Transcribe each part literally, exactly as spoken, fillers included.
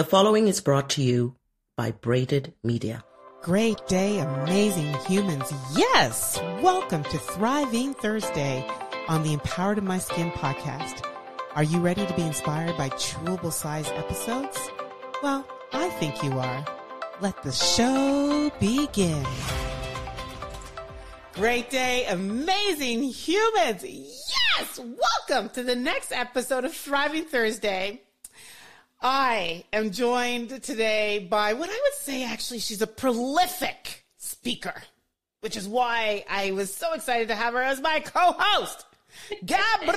The following is brought to you by Braided Media. Great day, amazing humans. Yes, welcome to Thriving Thursday on the Empowered in My Skin podcast. Are you ready to be inspired by chewable-sized episodes? Well, I think you are. Let the show begin. Great day, amazing humans. Yes, welcome to the next episode of Thriving Thursday. I am joined today by what I would say, actually, she's a prolific speaker, which is why I was so excited to have her as my co-host, Gabriela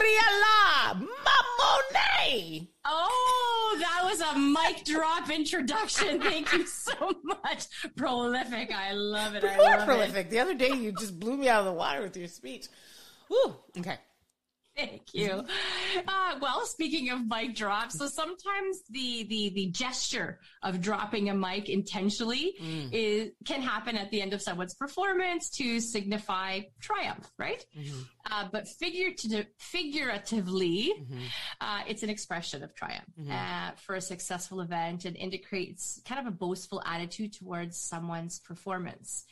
Mamone. Oh, that was a mic drop introduction. Thank you so much. Prolific. I love it. You are prolific. It. The other day, you just blew me out of the water with your speech. Ooh, okay. Thank you. Uh, well, speaking of mic drops, so sometimes the the the gesture of dropping a mic intentionally mm. is can happen at the end of someone's performance to signify triumph, right? Mm-hmm. Uh, but figurative, figuratively, mm-hmm. uh, it's an expression of triumph mm-hmm. uh, for a successful event and indicates kind of a boastful attitude towards someone's performance.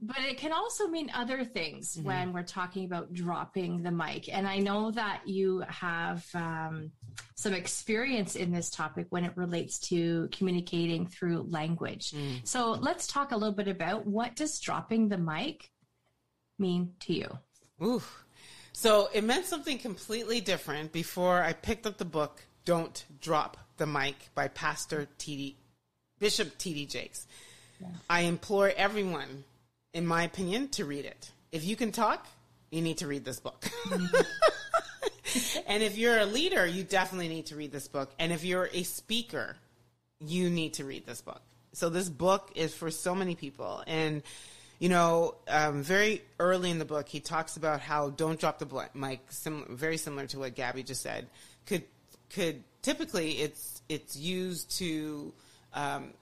But it can also mean other things mm-hmm. when we're talking about dropping the mic. And I know that you have um, some experience in this topic when it relates to communicating through language. Mm. So let's talk a little bit about, what does dropping the mic mean to you? Ooh. So it meant something completely different before I picked up the book, Don't Drop the Mic by Pastor T D, Bishop T D Jakes. Yeah. I implore everyone, in my opinion, to read it. If you can talk, you need to read this book. And if you're a leader, you definitely need to read this book. And if you're a speaker, you need to read this book. So this book is for so many people. And, you know, um, very early in the book, he talks about how Don't Drop the Mic, similar, very similar to what Gabby just said, could could typically it's it's used to um,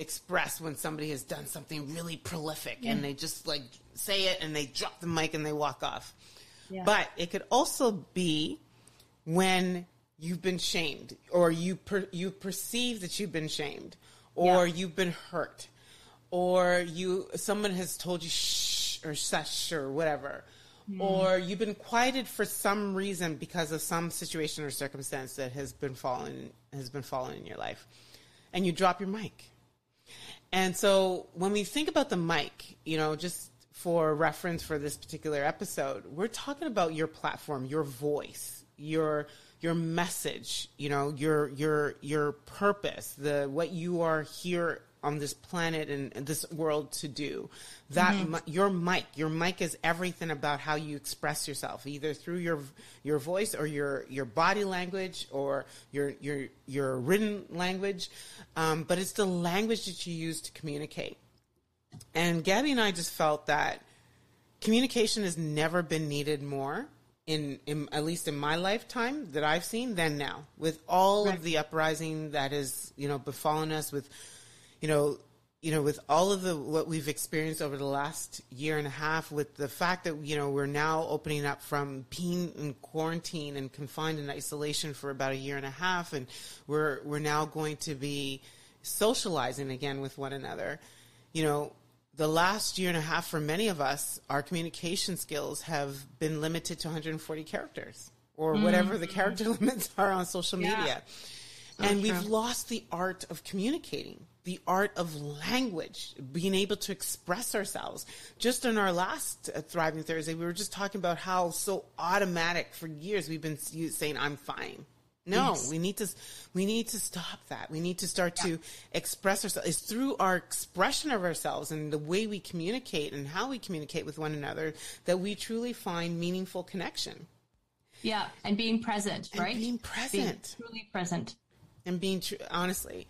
express when somebody has done something really prolific yeah. and they just like say it and they drop the mic and they walk off. Yeah. But it could also be when you've been shamed, or you per- you perceive that you've been shamed, or yeah. you've been hurt, or you someone has told you shh or shush or whatever, mm. or you've been quieted for some reason because of some situation or circumstance that has been fallen has been fallen in your life, and you drop your mic. And so when we think about the mic, you know, just for reference for this particular episode, we're talking about your platform, your voice, your your message, you know, your your your purpose, the what you are here on this planet and this world to do. That mm-hmm. your mic, your mic is everything about how you express yourself, either through your your voice or your your body language or your your your written language, um, but it's the language that you use to communicate. And Gabby and I just felt that communication has never been needed more, in, in at least in my lifetime that I've seen, than now, with all right. of the uprising that has, you know, befallen us, with You know, you know, with all of the what we've experienced over the last year and a half, with the fact that, you know, we're now opening up from being in quarantine and confined in isolation for about a year and a half, and we're we're now going to be socializing again with one another. You know, the last year and a half for many of us, our communication skills have been limited to one hundred forty characters or mm-hmm. whatever the character limits are on social yeah. media. So and true. We've lost the art of communicating, the art of language, being able to express ourselves. Just in our last uh, Thriving Thursday, we were just talking about how so automatic for years we've been saying, I'm fine. No, yes. we need to, we need to stop that. We need to start yeah. to express ourselves. It's through our expression of ourselves and the way we communicate and how we communicate with one another that we truly find meaningful connection. Yeah. And being present, and right? Being present. Being truly present. And being true, honestly.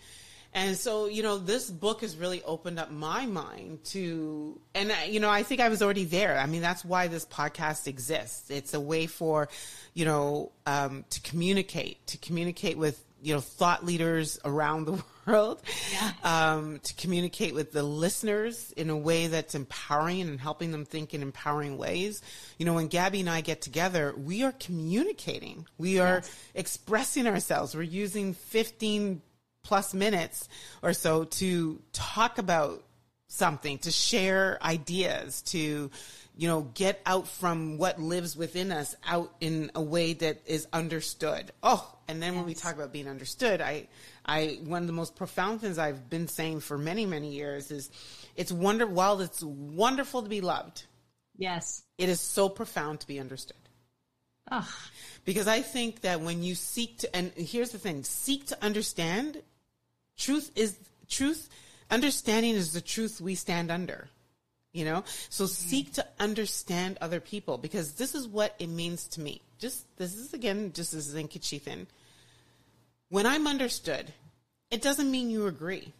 And so, you know, this book has really opened up my mind to, and, you know, I think I was already there. I mean, that's why this podcast exists. It's a way for, you know, um, to communicate, to communicate with, you know, thought leaders around the world, yeah. um, to communicate with the listeners in a way that's empowering and helping them think in empowering ways. You know, when Gabby and I get together, we are communicating. We are yes. expressing ourselves. We're using fifteen plus minutes or so to talk about something, to share ideas, to, you know, get out from what lives within us out in a way that is understood. Oh, and then yes. when we talk about being understood, I, I, one of the most profound things I've been saying for many, many years is it's wonder, while it's wonderful to be loved. Yes. It is so profound to be understood. Ugh. Because I think that when you seek to, and here's the thing, seek to understand, truth is truth. Understanding is the truth we stand under, you know? So seek to understand other people, because this is what it means to me. Just, this is again, just as Nkechi thing. When I'm understood, it doesn't mean you agree.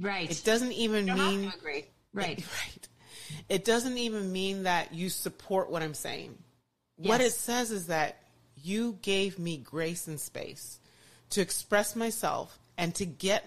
Right. It doesn't even mean. You don't have to agree. Right. It, right. It doesn't even mean that you support what I'm saying. Yes. What it says is that you gave me grace and space to express myself and to get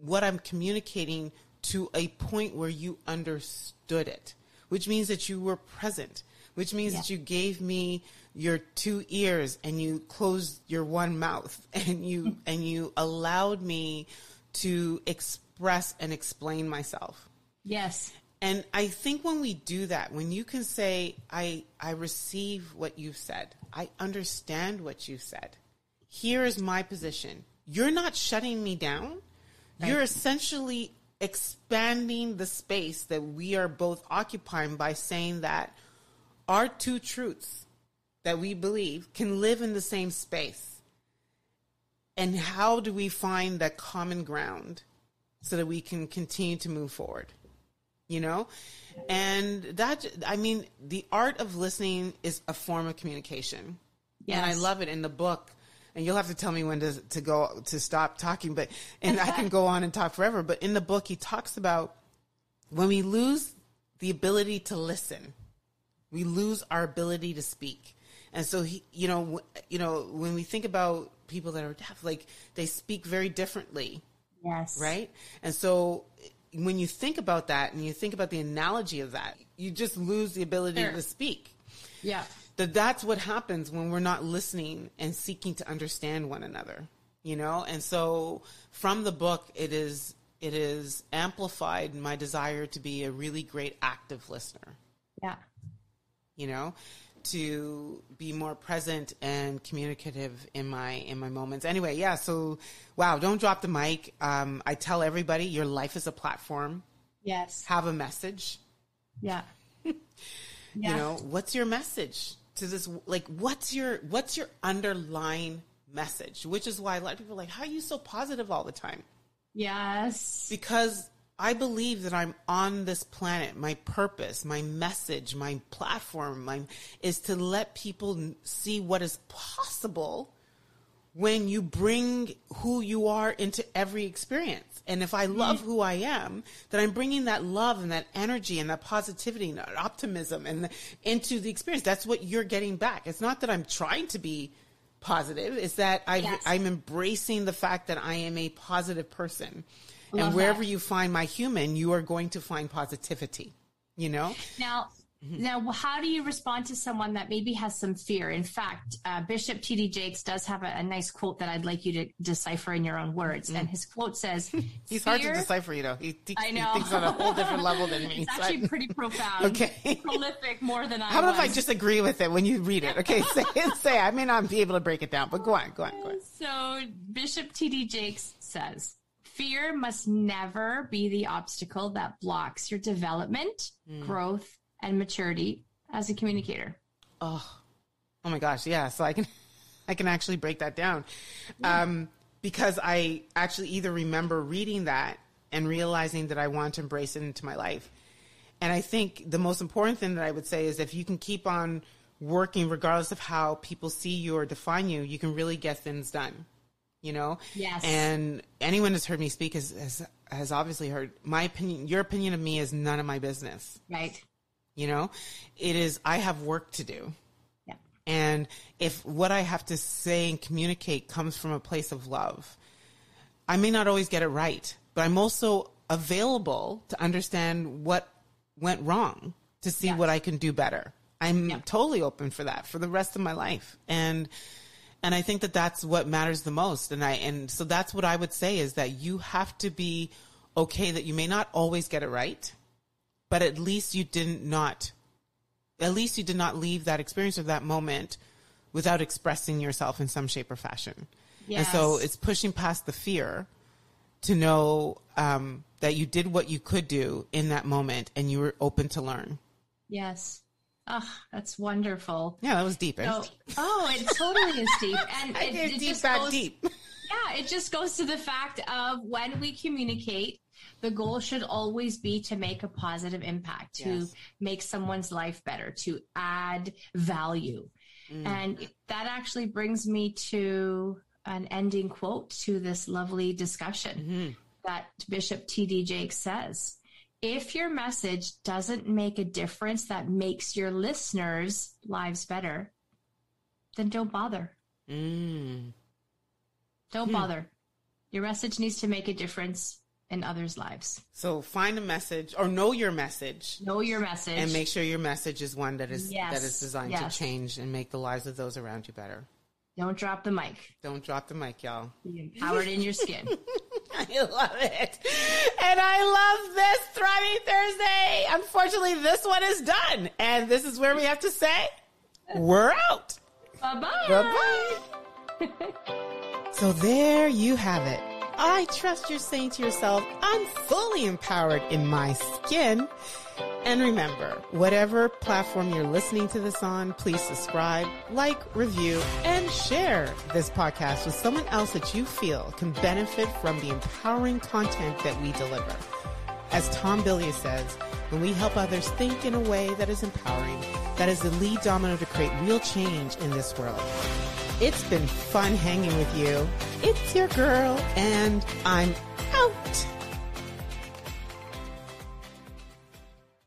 what I'm communicating to a point where you understood it, which means that you were present, which means yeah. that you gave me your two ears and you closed your one mouth and you, and you allowed me to express and explain myself. Yes. And I think when we do that, when you can say, I, I receive what you've said, I understand what you've said. Here is my position. You're not shutting me down. Right. You're essentially expanding the space that we are both occupying by saying that our two truths that we believe can live in the same space. And how do we find that common ground so that we can continue to move forward? You know, and that, I mean, the art of listening is a form of communication. Yes. And I love it in the book. And you'll have to tell me when to, to go to stop talking, but, and I can go on and talk forever. But in the book, he talks about when we lose the ability to listen, we lose our ability to speak. And so he, you know, you know, when we think about people that are deaf, like they speak very differently. Yes. Right. And so when you think about that and you think about the analogy of that, you just lose the ability sure. to speak. Yeah. That that's what happens when we're not listening and seeking to understand one another, you know? And so from the book, it is, it is amplified my desire to be a really great active listener. Yeah. You know, to be more present and communicative in my, in my moments. Anyway. Yeah. So, wow. Don't drop the mic. Um, I tell everybody your life is a platform. Yes. Have a message. Yeah. yeah. You know, what's your message to this? Like, what's your, what's your underlying message? Which is why a lot of people are like, how are you so positive all the time? Yes. Because I believe that I'm on this planet. My purpose, my message, my platform, my, is to let people see what is possible when you bring who you are into every experience. And if I love who I am, then I'm bringing that love and that energy and that positivity and that optimism and the, into the experience. That's what you're getting back. It's not that I'm trying to be positive. It's that I, yes. I'm embracing the fact that I am a positive person. Love and wherever that. You find my human, you are going to find positivity, you know? Now, Now, how do you respond to someone that maybe has some fear? In fact, uh, Bishop T D Jakes does have a, a nice quote that I'd like you to decipher in your own words. Mm-hmm. And his quote says, he's fear, hard to decipher, you know. He, te- I know. He thinks on a whole different level than me. It's actually pretty profound. Okay. Prolific, more than I How about was. If I just agree with it when you read it? Okay, say it, say I may not be able to break it down, but go on, go on, go on. So Bishop T D Jakes says, fear must never be the obstacle that blocks your development, mm. growth, and maturity as a communicator. Oh, oh my gosh. Yeah. So I can, I can actually break that down. Yeah. Um, because I actually either remember reading that and realizing that I want to embrace it into my life. And I think the most important thing that I would say is if you can keep on working, regardless of how people see you or define you, you can really get things done, you know? Yes. And anyone who's heard me speak has, has, has obviously heard my opinion. Your opinion of me is none of my business. Right. You know, it is, I have work to do. Yeah. And if what I have to say and communicate comes from a place of love, I may not always get it right, but I'm also available to understand what went wrong, to see yeah. what I can do better. I'm yeah. totally open for that for the rest of my life. And, And I think that that's what matters the most. And I, and so that's what I would say is that you have to be okay that you may not always get it right, but at least you didn't not, at least you did not leave that experience or that moment without expressing yourself in some shape or fashion. Yes. And so it's pushing past the fear to know um, that you did what you could do in that moment and you were open to learn. Yes. Oh, that's wonderful. Yeah, that was deep. So, oh, it totally is deep. And I it, it deep just goes, deep. Yeah, it just goes to the fact of when we communicate, the goal should always be to make a positive impact, to yes. make someone's life better, to add value. Mm. And that actually brings me to an ending quote to this lovely discussion mm-hmm. that Bishop T D Jakes says. If your message doesn't make a difference that makes your listeners' lives better, then don't bother. Mm. Don't hmm. bother. Your message needs to make a difference in others' lives. So find a message or know your message. Know your message. And make sure your message is one that is yes. that is designed yes. to change and make the lives of those around you better. Don't drop the mic. Don't drop the mic, y'all. Be empowered in your skin. I love it. And I love this Thriving Thursday. Unfortunately, this one is done. And this is where we have to say, we're out. Bye-bye. Bye-bye. So there you have it. I trust you're saying to yourself, I'm fully empowered in my skin. And remember, whatever platform you're listening to this on, please subscribe, like, review, and share this podcast with someone else that you feel can benefit from the empowering content that we deliver. As Tom Bilyeu says, when we help others think in a way that is empowering, that is the lead domino to create real change in this world. It's been fun hanging with you. It's your girl, and I'm